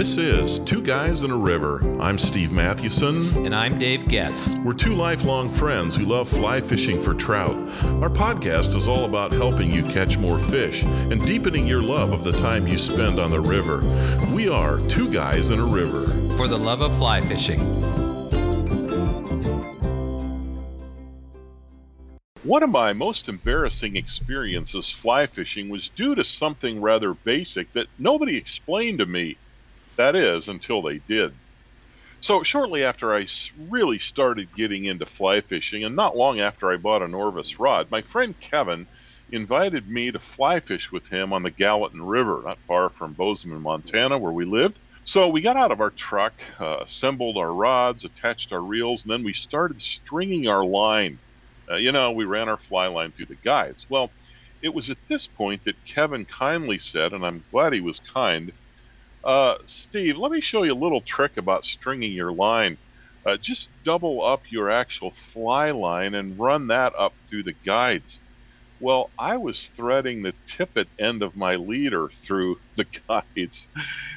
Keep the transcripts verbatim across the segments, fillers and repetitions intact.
This is Two Guys in a River. I'm Steve Mathewson. And I'm Dave Getz. We're two lifelong friends who love fly fishing for trout. Our podcast is all about helping you catch more fish and deepening your love of the time you spend on the river. We are Two Guys in a River. For the love of fly fishing. One of my most embarrassing experiences fly fishing was due to something rather basic that nobody explained to me. That is, until they did. So shortly after I really started getting into fly fishing, and not long after I bought an Orvis rod, my friend Kevin invited me to fly fish with him on the Gallatin River, not far from Bozeman, Montana, where we lived. So we got out of our truck, uh, assembled our rods, attached our reels, and then we started stringing our line. Uh, you know, we ran our fly line through the guides. Well, it was at this point that Kevin kindly said, and I'm glad he was kind, Uh, Steve, let me show you a little trick about stringing your line. Uh, just double up your actual fly line and run that up through the guides. Well, I was threading the tippet end of my leader through the guides.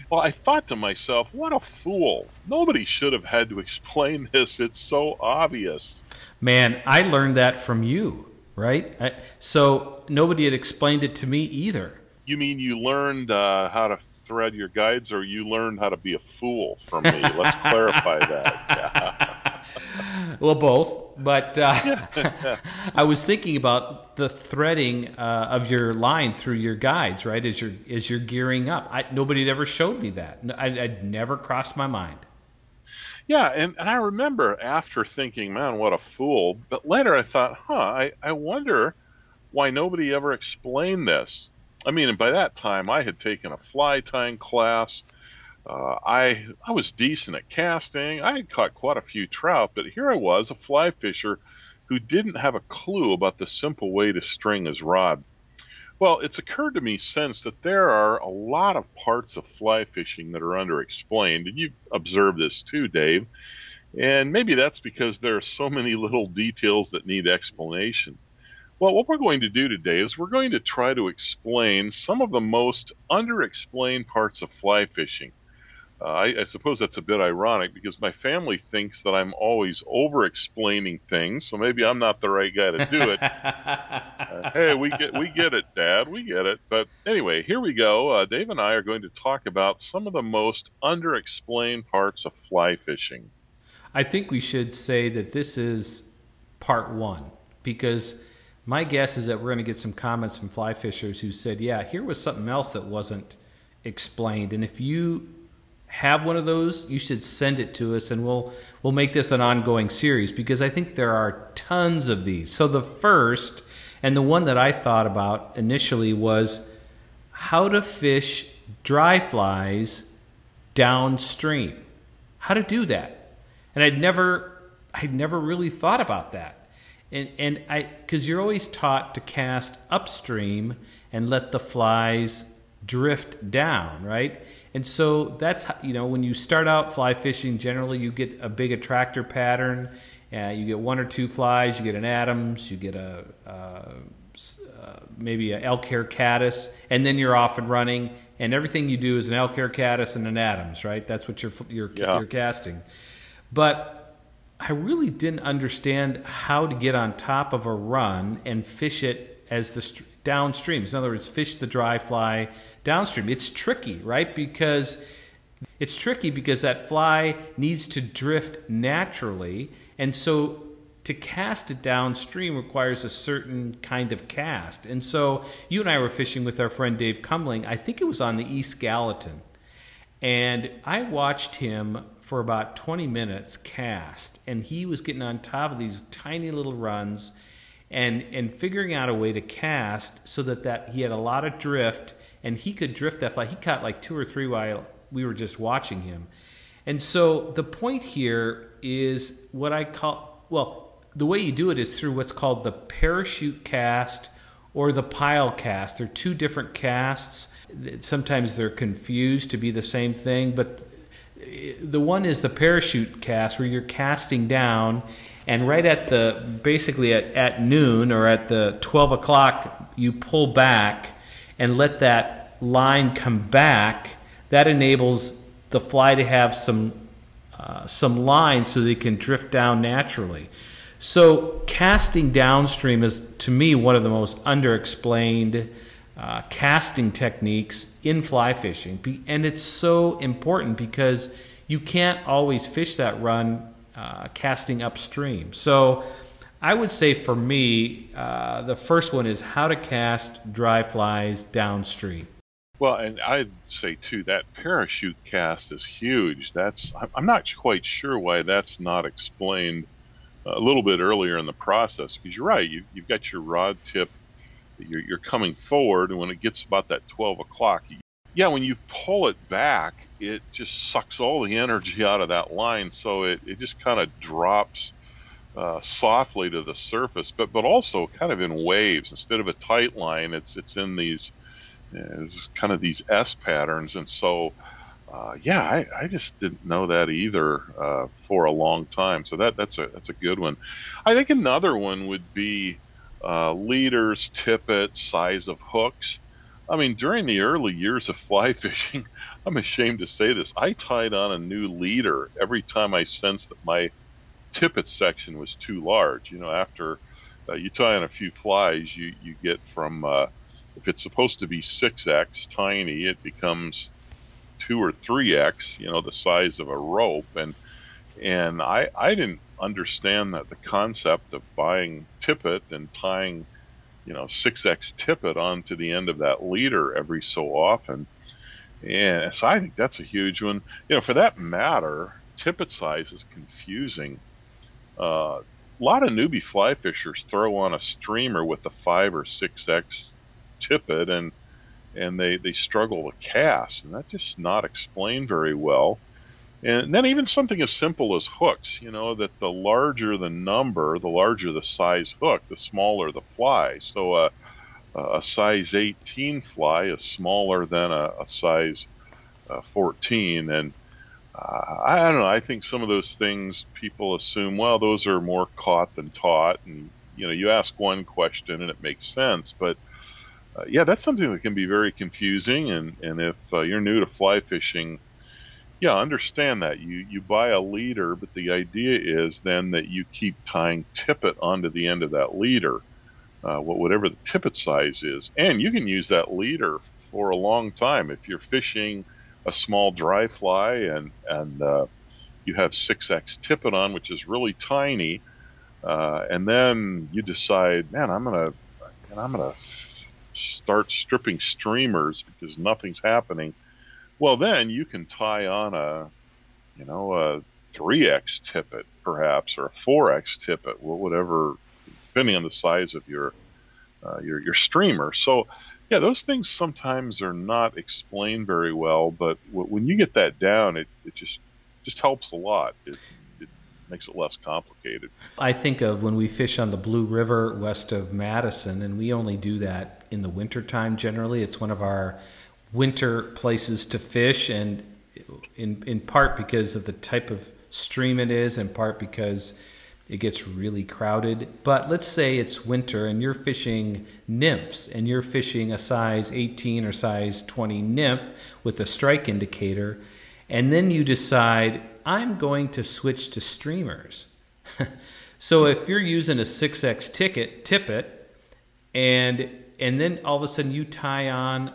Well, I thought to myself, what a fool. Nobody should have had to explain this. It's so obvious. Man, I learned that from you, right? I, so nobody had explained it to me either. You mean you learned uh, how to thread your guides, or you learned how to be a fool from me? Let's clarify that. Yeah. Well, both, but uh, I was thinking about the threading uh, of your line through your guides, right, as you're, as you're gearing up. I, nobody had ever showed me that. I, I'd never crossed my mind. Yeah, and, and I remember after thinking, man, what a fool, but later I thought, huh, I, I wonder why nobody ever explained this. I mean, and by that time, I had taken a fly tying class. Uh, I I was decent at casting. I had caught quite a few trout, but here I was, a fly fisher who didn't have a clue about the simple way to string his rod. Well, it's occurred to me since that there are a lot of parts of fly fishing that are underexplained, and you've observed this too, Dave, and maybe that's because there are so many little details that need explanation. Well, what we're going to do today is we're going to try to explain some of the most underexplained parts of fly fishing. Uh, I, I suppose that's a bit ironic because my family thinks that I'm always over-explaining things, so maybe I'm not the right guy to do it. uh, hey, we get we get it, Dad. We get it. But anyway, here we go. Uh, Dave and I are going to talk about some of the most underexplained parts of fly fishing. I think we should say that this is part one because my guess is that we're going to get some comments from fly fishers who said, yeah, here was something else that wasn't explained. And if you have one of those, you should send it to us, and we'll we'll make this an ongoing series because I think there are tons of these. So the first, and the one that I thought about initially, was how to fish dry flies downstream. How to do that. And I'd never, I'd never really thought about that. And and I, because you're always taught to cast upstream and let the flies drift down, right? And so that's how, you know, when you start out fly fishing, generally you get a big attractor pattern. Uh, you get one or two flies. You get an Adams. You get a uh, uh, maybe an elk hair caddis, and then you're off and running. And everything you do is an elk hair caddis and an Adams, right? That's what you're you're, yeah. you're casting, but I really didn't understand how to get on top of a run and fish it as the st- downstream. In other words, fish the dry fly downstream. It's tricky, right? Because it's tricky because that fly needs to drift naturally. And so to cast it downstream requires a certain kind of cast. And so you and I were fishing with our friend Dave Kumlien. I think it was on the East Gallatin. And I watched him for about twenty minutes cast, and he was getting on top of these tiny little runs and and figuring out a way to cast so that, that he had a lot of drift and he could drift that fly. He caught like two or three while we were just watching him. And so the point here is what I call, well, the way you do it is through what's called the parachute cast or the pile cast. They're two different casts. Sometimes they're confused to be the same thing, but the one is the parachute cast where you're casting down, and right at the basically at, at noon or at the twelve o'clock you pull back and let that line come back. That enables the fly to have some uh, some line so they can drift down naturally. So casting downstream is, to me, one of the most underexplained uh, casting techniques in fly fishing. And it's so important because you can't always fish that run uh, casting upstream. So I would say for me, uh, the first one is how to cast dry flies downstream. Well, and I'd say, too, that parachute cast is huge. That's I'm not quite sure why that's not explained a little bit earlier in the process. Because you're right, you, you've got your rod tip, you're, you're coming forward, and when it gets about that twelve o'clock, yeah, when you pull it back, it just sucks all the energy out of that line, so it, it just kind of drops uh, softly to the surface, but but also kind of in waves. Instead of a tight line, it's it's in these... is kind of these S patterns, and so uh, yeah, I, I just didn't know that either uh, for a long time. So that that's a that's a good one. I think another one would be uh, leaders, tippet, size of hooks. I mean, during the early years of fly fishing, I'm ashamed to say this, I tied on a new leader every time I sensed that my tippet section was too large. You know, after uh, you tie on a few flies, you you get from uh, if it's supposed to be six X tiny, it becomes two or three X, you know, the size of a rope. And and I I didn't understand that the concept of buying tippet and tying, you know, six X tippet onto the end of that leader every so often. And so I think that's a huge one. You know, for that matter, tippet size is confusing. Uh, a lot of newbie fly fishers throw on a streamer with a five or six X tippet, and and they they struggle to cast, and that's just not explained very well. And then even something as simple as hooks, you know, that the larger the number, the larger the size hook, the smaller the fly. So a, a size eighteen fly is smaller than a, a size uh, fourteen, and uh, I, I don't know, I think some of those things people assume, well, those are more caught than taught, and you know, you ask one question and it makes sense, but Uh, yeah, that's something that can be very confusing, and, and if uh, you're new to fly fishing, yeah, understand that. You you buy a leader, but the idea is then that you keep tying tippet onto the end of that leader, uh, whatever the tippet size is. And you can use that leader for a long time. If you're fishing a small dry fly and, and uh, you have six X tippet on, which is really tiny, uh, and then you decide, man, I'm going to I'm going to start stripping streamers because nothing's happening, well, then you can tie on a, you know, a three X tippet perhaps, or a four X tippet, whatever, depending on the size of your uh, your your streamer. So yeah, those things sometimes are not explained very well, but w- when you get that down, it, it just just helps a lot. It, it makes it less complicated. I think of when we fish on the Blue River west of Madison, and we only do that in the wintertime generally. It's one of our winter places to fish, and in in part because of the type of stream it is, in part because it gets really crowded. But let's say it's winter and you're fishing nymphs, and you're fishing a size eighteen or size twenty nymph with a strike indicator, and then you decide, I'm going to switch to streamers. So if you're using a six X ticket tippet, and And then all of a sudden you tie on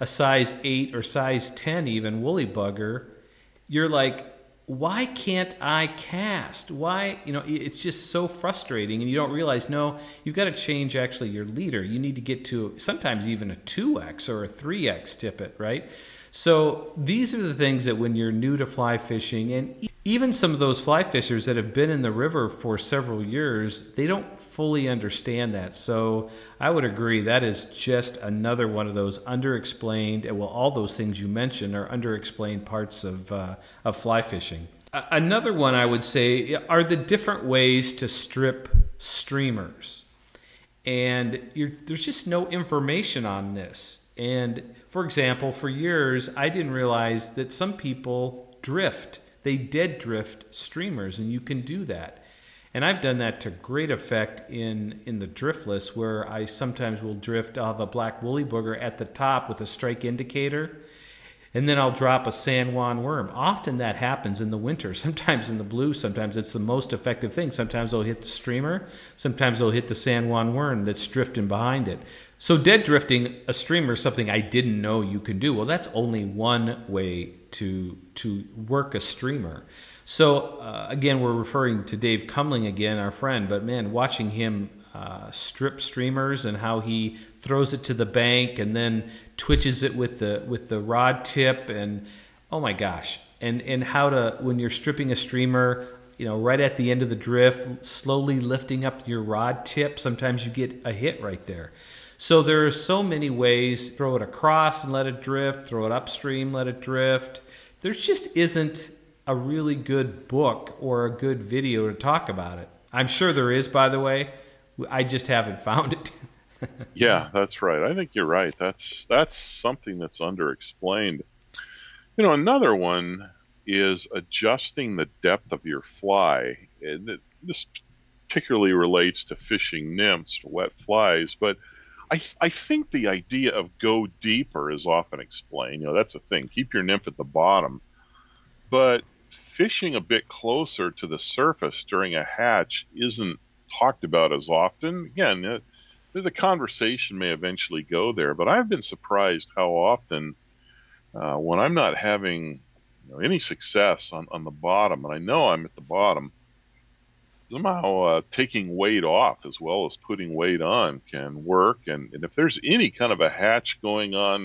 a size eight or size ten even woolly bugger, you're like, why can't I cast? Why, you know, it's just so frustrating, and you don't realize, no, you've got to change actually your leader. You need to get to sometimes even a two X or a three X tippet, right? So these are the things that when you're new to fly fishing, and even some of those fly fishers that have been in the river for several years, they don't fully understand that. So I would agree, that is just another one of those underexplained, well, all those things you mentioned are underexplained parts of uh, of fly fishing. Another one I would say are the different ways to strip streamers. And you're, there's just no information on this. And for example, for years, I didn't realize that some people drift. They dead drift streamers, and you can do that. And I've done that to great effect in, in the driftless, where I sometimes will drift, I'll have a black woolly booger at the top with a strike indicator. and then I'll drop a San Juan worm. Often that happens in the winter, sometimes in the blue, sometimes it's the most effective thing. Sometimes they'll hit the streamer, sometimes they'll hit the San Juan worm that's drifting behind it. So dead drifting a streamer is something I didn't know you could do. Well, that's only one way to to work a streamer. So uh, again, we're referring to Dave Kumlien again, our friend, but man, watching him uh, strip streamers and how he throws it to the bank and then twitches it with the with the rod tip, and oh my gosh, and and how to, when you're stripping a streamer, you know, right at the end of the drift, slowly lifting up your rod tip, sometimes you get a hit right there. So there are so many ways. Throw it across and let it drift, throw it upstream, let it drift. There just isn't a really good book or a good video to talk about it. I'm sure there is, by the way. I just haven't found it. Yeah, that's right. I think you're right. That's that's something that's underexplained. You know, another one is adjusting the depth of your fly. And this particularly relates to fishing nymphs, wet flies, but I, th- I think the idea of go deeper is often explained. You know, that's a thing. Keep your nymph at the bottom. But fishing a bit closer to the surface during a hatch isn't talked about as often. Again, it, the conversation may eventually go there, but I've been surprised how often uh, when I'm not having you know, any success on, on the bottom, and I know I'm at the bottom, somehow uh, taking weight off as well as putting weight on can work. And, and if there's any kind of a hatch going on,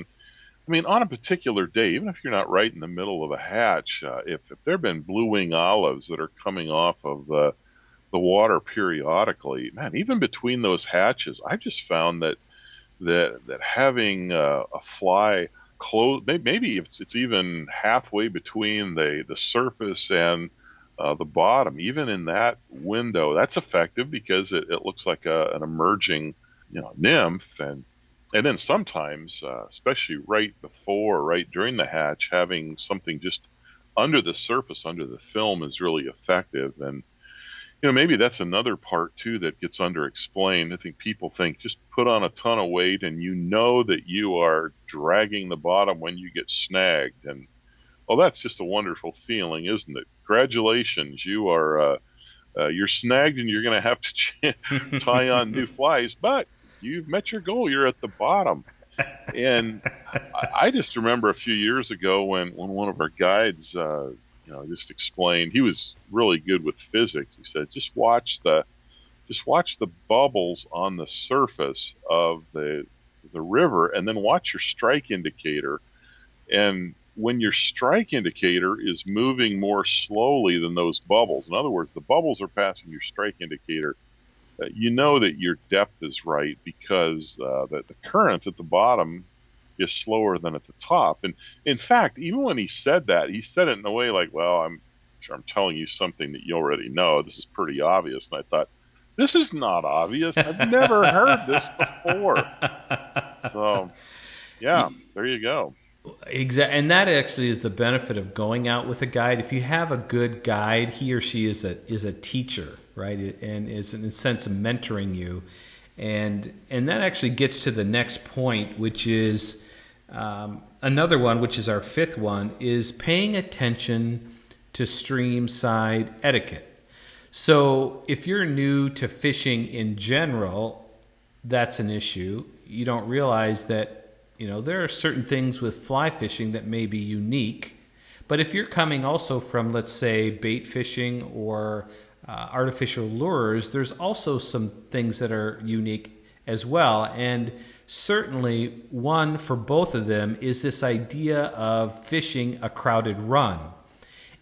I mean, on a particular day, even if you're not right in the middle of a hatch, uh, if, if there have been blue wing olives that are coming off of the, the water periodically, man, even between those hatches, I've just found that that that having uh, a fly close, maybe if it's, it's even halfway between the, the surface and uh, the bottom, even in that window, that's effective because it, it looks like a, an emerging, you know, nymph. And And then sometimes, uh, especially right before, right during the hatch, having something just under the surface, under the film, is really effective. And, you know, maybe that's another part, too, that gets underexplained. I think people think just put on a ton of weight and you know that you are dragging the bottom when you get snagged. And, well, that's just a wonderful feeling, isn't it? Congratulations, you are uh, uh, you're snagged and you're going to have to ch- tie on new flies. But you've met your goal. You're at the bottom. And I just remember a few years ago when, when one of our guides, uh, you know, just explained, he was really good with physics. He said, just watch the, just watch the bubbles on the surface of the, the river, and then watch your strike indicator. And when your strike indicator is moving more slowly than those bubbles, in other words, the bubbles are passing your strike indicator, you know that your depth is right because uh, that the current at the bottom is slower than at the top. And in fact, even when he said that, he said it in a way like, well, I'm sure I'm telling you something that you already know. This is pretty obvious. And I thought, this is not obvious. I've never heard this before. So, yeah, there you go. Exactly. And that actually is the benefit of going out with a guide. If you have a good guide, he or she is a is a teacher, right? And is in a sense mentoring you. And and that actually gets to the next point, which is um, another one, which is our fifth one, is paying attention to stream side etiquette. So if you're new to fishing in general, that's an issue. You don't realize that, you know, there are certain things with fly fishing that may be unique. But if you're coming also from, let's say, bait fishing or uh, artificial lures, there's also some things that are unique as well. And certainly one for both of them is this idea of fishing a crowded run.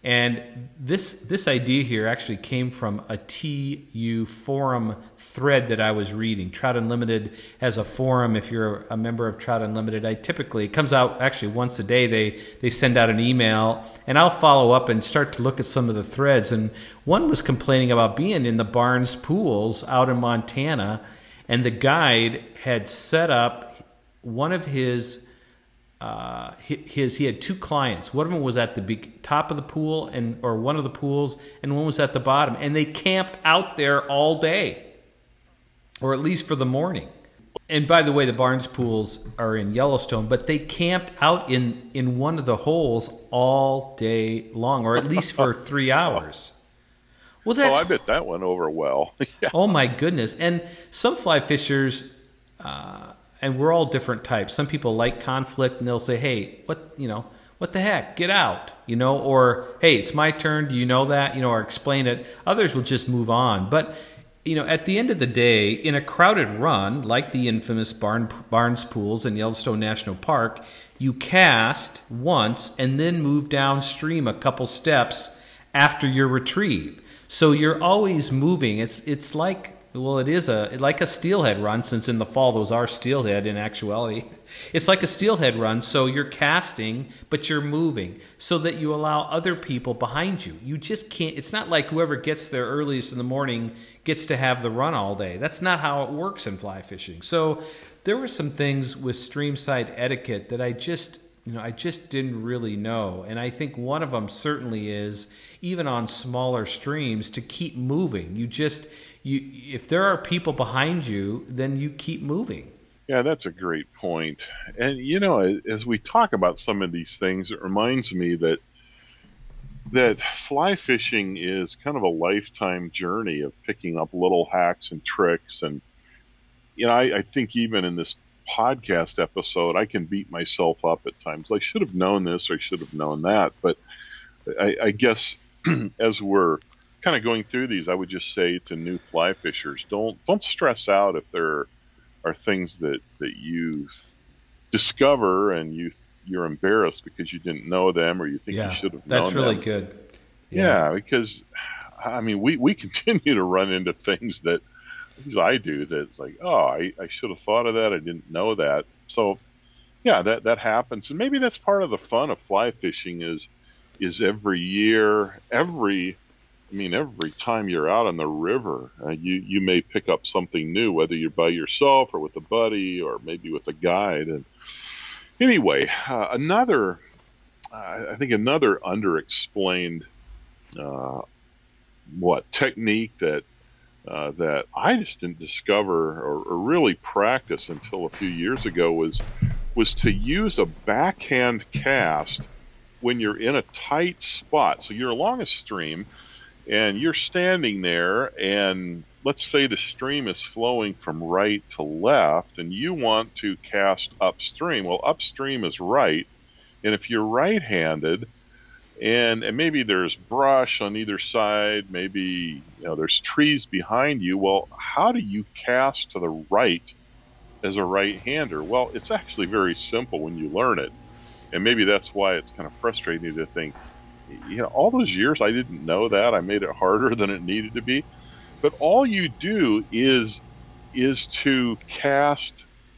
And this this idea here actually came from a T U forum thread that I was reading. Trout Unlimited has a forum. If you're a member of Trout Unlimited, I typically, it comes out actually once a day, they, they send out an email, and I'll follow up and start to look at some of the threads. And one was complaining about being in the Barnes pools out in Montana, and the guide had set up one of his Uh, his he had two clients. One of them was at the big, top of the pool, and or one of the pools, and one was at the bottom. And they camped out there all day, or at least for the morning. And by the way, the Barnes pools are in Yellowstone, but they camped out in, in one of the holes all day long, or at least for three hours. Well, that's, oh, I bet that went over well. Yeah. Oh, my goodness. And some fly fishers, uh, and we're all different types. Some people like conflict, and they'll say, hey, what, you know, what the heck? Get out, you know, or, hey, it's my turn. Do you know that? You know, or explain it. Others will just move on. But, you know, at the end of the day, in a crowded run, like the infamous Barn, Barnes pools in Yellowstone National Park, you cast once and then move downstream a couple steps after your retrieve. So you're always moving. It's it's like, well, it is a like a steelhead run, since in the fall those are steelhead in actuality. It's like a steelhead run, so you're casting, but you're moving so that you allow other people behind you. You just can't. It's not like whoever gets there earliest in the morning gets to have the run all day. That's not how it works in fly fishing. So there were some things with streamside etiquette that I just... You know, I just didn't really know. And I think one of them certainly is, even on smaller streams, to keep moving. You just, you if there are people behind you, then you keep moving. Yeah, that's a great point. And, you know, as we talk about some of these things, it reminds me that that fly fishing is kind of a lifetime journey of picking up little hacks and tricks. And, you know, I, I think even in this podcast episode, I can beat myself up at times. I should have known this, or I should have known that. But I, I guess as we're kind of going through these, I would just say to new fly fishers, don't don't stress out if there are things that, that you discover and you, you're embarrassed because you didn't know them, or you think yeah, you should have known them. That's really good. Yeah. yeah, because, I mean, we, we continue to run into things that I do that's like, oh, I, I should have thought of that. I didn't know that. So, yeah, that, that happens. And maybe that's part of the fun of fly fishing is is every year, every, I mean, every time you're out on the river, uh, you, you may pick up something new, whether you're by yourself or with a buddy or maybe with a guide. And anyway, uh, another, uh, I think another underexplained, uh, what, technique that, Uh, that I just didn't discover or, or really practice until a few years ago was was to use a backhand cast when you're in a tight spot. So you're along a stream and you're standing there, and let's say the stream is flowing from right to left and you want to cast upstream. Well, upstream is right, and if you're right-handed, And, and maybe there's brush on either side, maybe you know there's trees behind you. Well, how do you cast to the right as a right-hander? Well, it's actually very simple when you learn it. And maybe that's why it's kind of frustrating to think, you know, all those years I didn't know that. I made it harder than it needed to be. But all you do is is to cast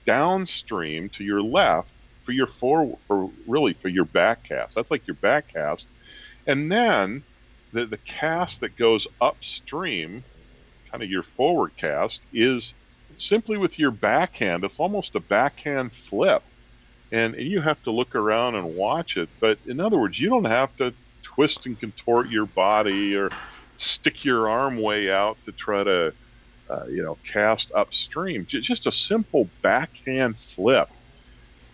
downstream to your left for your forward, or really for your back cast. That's like your back cast. And then the, the cast that goes upstream, kind of your forward cast, is simply with your backhand. It's almost a backhand flip. And, and you have to look around and watch it. But in other words, you don't have to twist and contort your body or stick your arm way out to try to, uh, you know, cast upstream. J- just a simple backhand flip.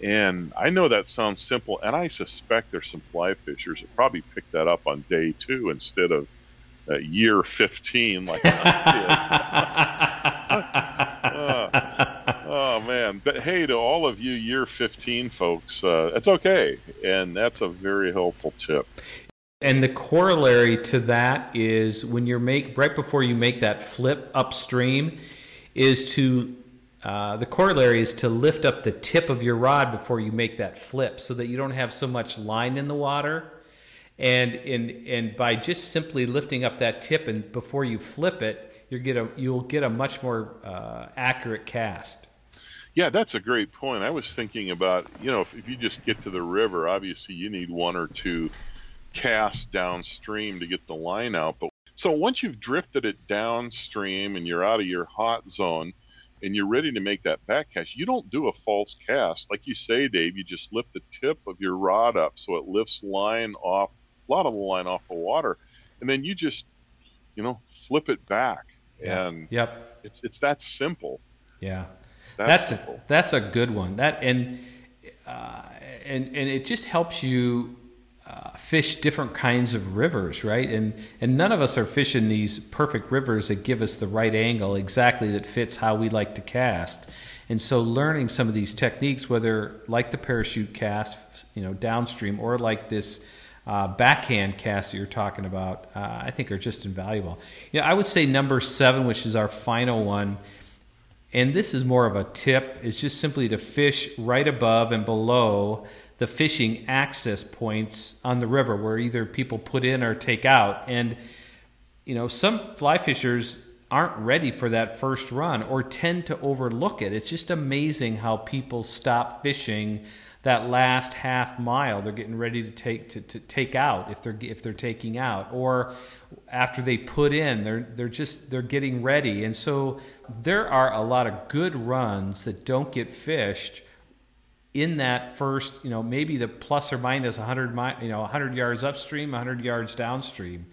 And I know that sounds simple, and I suspect there's some fly fishers that probably picked that up on day two instead of uh, year fifteen like I did. uh, oh, man. But hey, to all of you year fifteen folks, uh, that's okay. And that's a very helpful tip. And the corollary to that is when you're make right before you make that flip upstream is to... Uh, the corollary is to lift up the tip of your rod before you make that flip so that you don't have so much line in the water. And and, and by just simply lifting up that tip and before you flip it, you'll get a, you'll get a much more uh, accurate cast. Yeah, that's a great point. I was thinking about, you know, if, if you just get to the river, obviously you need one or two casts downstream to get the line out. But so once you've drifted it downstream and you're out of your hot zone, and you're ready to make that back cast, you don't do a false cast. Like you say, Dave, you just lift the tip of your rod up so it lifts line off, a lot of the line off the water. And then you just, you know, flip it back. Yeah. And yep. it's it's that simple. Yeah. It's not that's simple. A, that's a good one. That and uh, and and it just helps you uh, fish different kinds of rivers, right? And and none of us are fishing these perfect rivers that give us the right angle exactly that fits how we like to cast. And so learning some of these techniques, whether like the parachute cast, you know, downstream, or like this uh, backhand cast that you're talking about, uh, I think are just invaluable. You know, I would say number seven, which is our final one, and this is more of a tip, is just simply to fish right above and below the fishing access points on the river where either people put in or take out. And, you know, some fly fishers aren't ready for that first run or tend to overlook it. It's just amazing how people stop fishing that last half mile. They're getting ready to take to, to take out if they're if they're taking out, or after they put in, they're they're just they're getting ready. And so there are a lot of good runs that don't get fished in that first, you know, maybe the plus or minus one hundred, you know, one hundred yards upstream, one hundred yards downstream.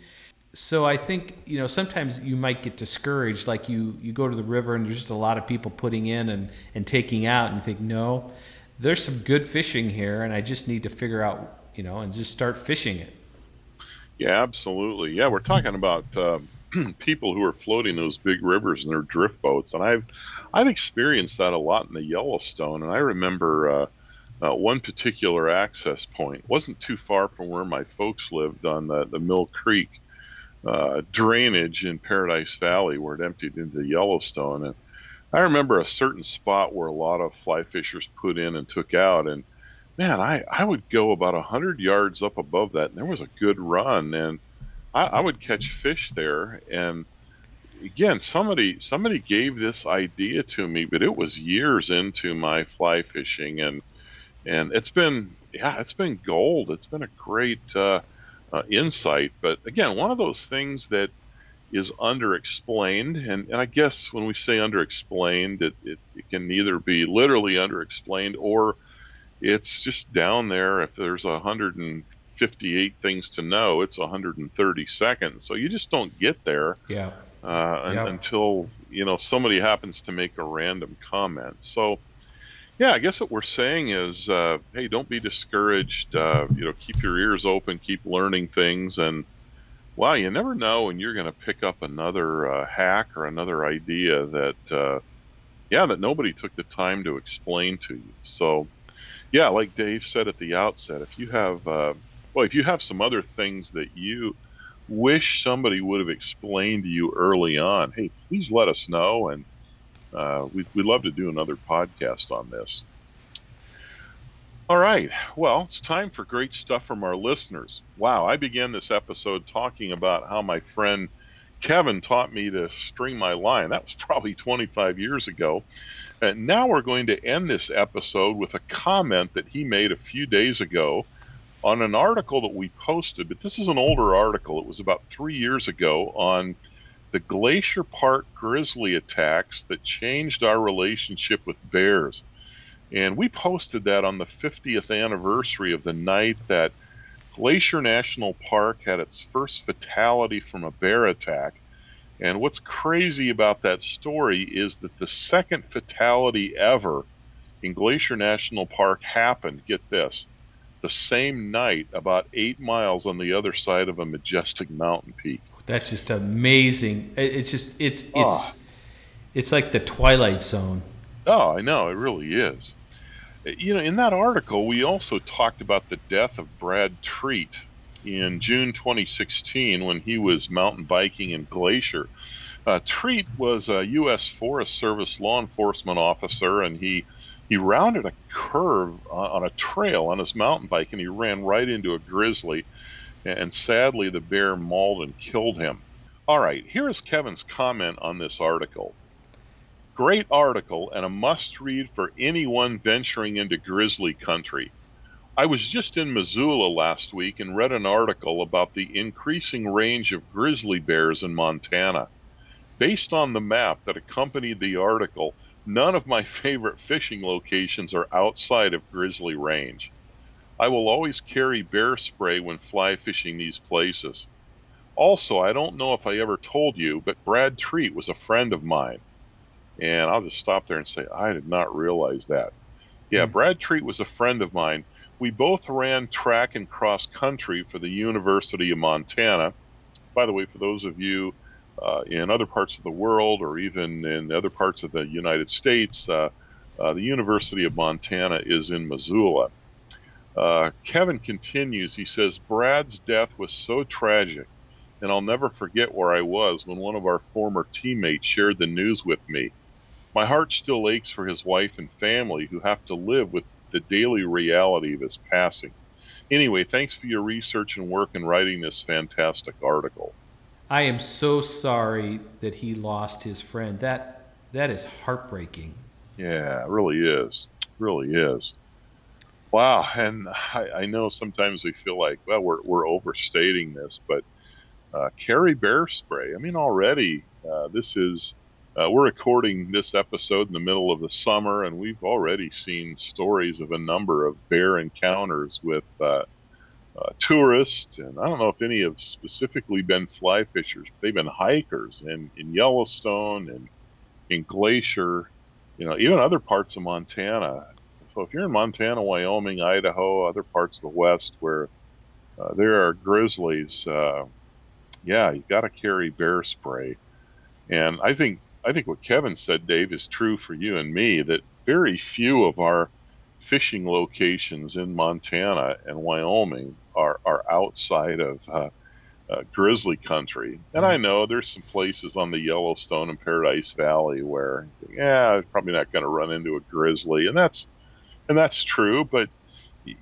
So I think, you know, sometimes you might get discouraged, like you, you go to the river and there's just a lot of people putting in and, and taking out, and you think, no, there's some good fishing here and I just need to figure out, you know, and just start fishing it. Yeah, absolutely. Yeah, we're talking about uh, people who are floating those big rivers in their drift boats. And I've I've experienced that a lot in the Yellowstone. And I remember uh, uh, one particular access point. It wasn't too far from where my folks lived on the, the Mill Creek Uh, drainage in Paradise Valley where it emptied into Yellowstone. And I remember a certain spot where a lot of fly fishers put in and took out, and man, I, I would go about one hundred yards up above that, and there was a good run, and I, I would catch fish there. And again, somebody somebody gave this idea to me, but it was years into my fly fishing, and and it's been yeah it's been gold. It's been a great uh Uh, insight. But again, one of those things that is underexplained, and, and I guess when we say underexplained, it, it, it can either be literally underexplained, or it's just down there. If there's one hundred fifty-eight things to know, it's one hundred thirty seconds. So you just don't get there yeah. Uh, yeah. until, you know, somebody happens to make a random comment. So yeah, I guess what we're saying is, uh, hey, don't be discouraged. Uh, you know, keep your ears open, keep learning things, and wow, you never know when you're going to pick up another uh, hack or another idea that, uh, yeah, that nobody took the time to explain to you. So, yeah, like Dave said at the outset, if you have, uh, well, if you have some other things that you wish somebody would have explained to you early on, hey, please let us know. And Uh, we'd, we'd love to do another podcast on this. All right. Well, it's time for great stuff from our listeners. Wow. I began this episode talking about how my friend Kevin taught me to string my line. That was probably twenty-five years ago. And now we're going to end this episode with a comment that he made a few days ago on an article that we posted. But this is an older article. It was about three years ago on the Glacier Park grizzly attacks that changed our relationship with bears. And we posted that on the fiftieth anniversary of the night that Glacier National Park had its first fatality from a bear attack. And what's crazy about that story is that the second fatality ever in Glacier National Park happened, get this, the same night, about eight miles on the other side of a majestic mountain peak. That's just amazing. It's just, it's, it's, oh. it's like the Twilight Zone. Oh, I know. It really is. You know, in that article, we also talked about the death of Brad Treat in June twenty sixteen when he was mountain biking in Glacier. Uh, Treat was a U S Forest Service law enforcement officer, and he, he rounded a curve on a trail on his mountain bike, and he ran right into a grizzly. And sadly, the bear mauled and killed him. All right, here is Kevin's comment on this article. Great article and a must-read for anyone venturing into grizzly country. I was just in Missoula last week and read an article about the increasing range of grizzly bears in Montana. Based on the map that accompanied the article, none of my favorite fishing locations are outside of grizzly range. I will always carry bear spray when fly fishing these places. Also, I don't know if I ever told you, but Brad Treat was a friend of mine. And I'll just stop there and say, I did not realize that. Yeah, Brad Treat was a friend of mine. We both ran track and cross country for the University of Montana. By the way, for those of you uh, in other parts of the world or even in other parts of the United States, uh, uh, the University of Montana is in Missoula. Uh, Kevin continues, he says, Brad's death was so tragic, and I'll never forget where I was when one of our former teammates shared the news with me. My heart still aches for his wife and family who have to live with the daily reality of his passing. Anyway, thanks for your research and work in writing this fantastic article. I am so sorry that he lost his friend. That that is heartbreaking. Yeah, it really is. It really is. Wow, and I, I know sometimes we feel like, well, we're we're overstating this, but uh, carry bear spray. I mean, already uh, this is. Uh, we're recording this episode in the middle of the summer, and we've already seen stories of a number of bear encounters with uh, uh, tourists. And I don't know if any have specifically been fly fishers, but they've been hikers in, in Yellowstone and in Glacier, you know, even other parts of Montana. So if you're in Montana, Wyoming, Idaho, other parts of the West where uh, there are grizzlies, uh, yeah, you got to carry bear spray. And I think I think what Kevin said, Dave, is true for you and me, that very few of our fishing locations in Montana and Wyoming are, are outside of uh, uh, grizzly country. And I know there's some places on the Yellowstone and Paradise Valley where, yeah, probably not going to run into a grizzly. And that's, and that's true. But,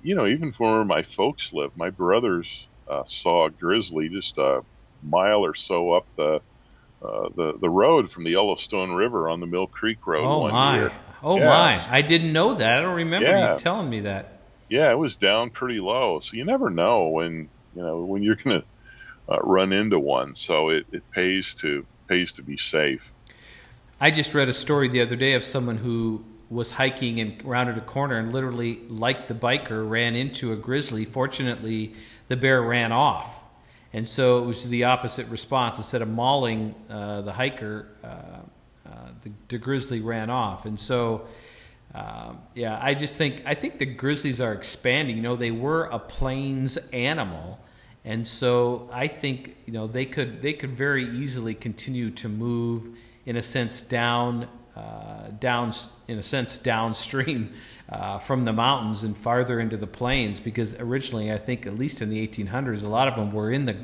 you know, even from where my folks live, my brothers uh, saw a grizzly just a mile or so up the Uh, the the road from the Yellowstone River on the Mill Creek Road. Oh, one my. Year. Oh, yes. my. I didn't know that. I don't remember yeah. you telling me that. Yeah, it was down pretty low. So you never know when, you know, when you're going to uh, run into one. So it, it pays to pays to be safe. I just read a story the other day of someone who was hiking and rounded a corner and literally, like the biker, ran into a grizzly. Fortunately, the bear ran off. And so it was the opposite response. Instead of mauling uh, the hiker, uh, uh, the, the grizzly ran off. And so, um, yeah, I just think I think the grizzlies are expanding. You know, they were a plains animal, and so I think you know they could they could very easily continue to move in a sense down uh, down in a sense downstream uh, from the mountains and farther into the plains, because originally I think at least in the eighteen hundreds a lot of them were in the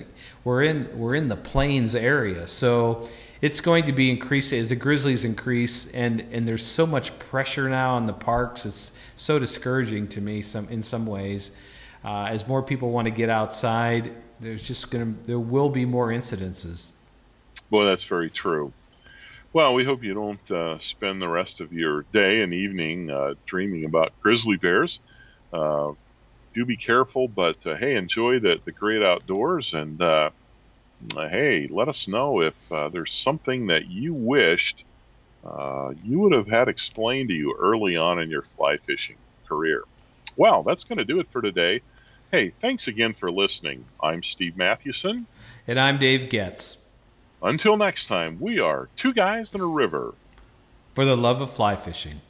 were in were in the plains area. So it's going to be increasing as the grizzlies increase, and and there's so much pressure now on the parks. It's so discouraging to me some in some ways. Uh, as more people want to get outside, there's just gonna there will be more incidences. Well, that's very true. Well, we hope you don't uh, spend the rest of your day and evening uh, dreaming about grizzly bears. Uh, do be careful, but uh, hey, enjoy the, the great outdoors. And uh, hey, let us know if uh, there's something that you wished uh, you would have had explained to you early on in your fly fishing career. Well, that's going to do it for today. Hey, thanks again for listening. I'm Steve Mathewson. And I'm Dave Goetz. Until next time, we are Two Guys in a River. For the love of fly fishing.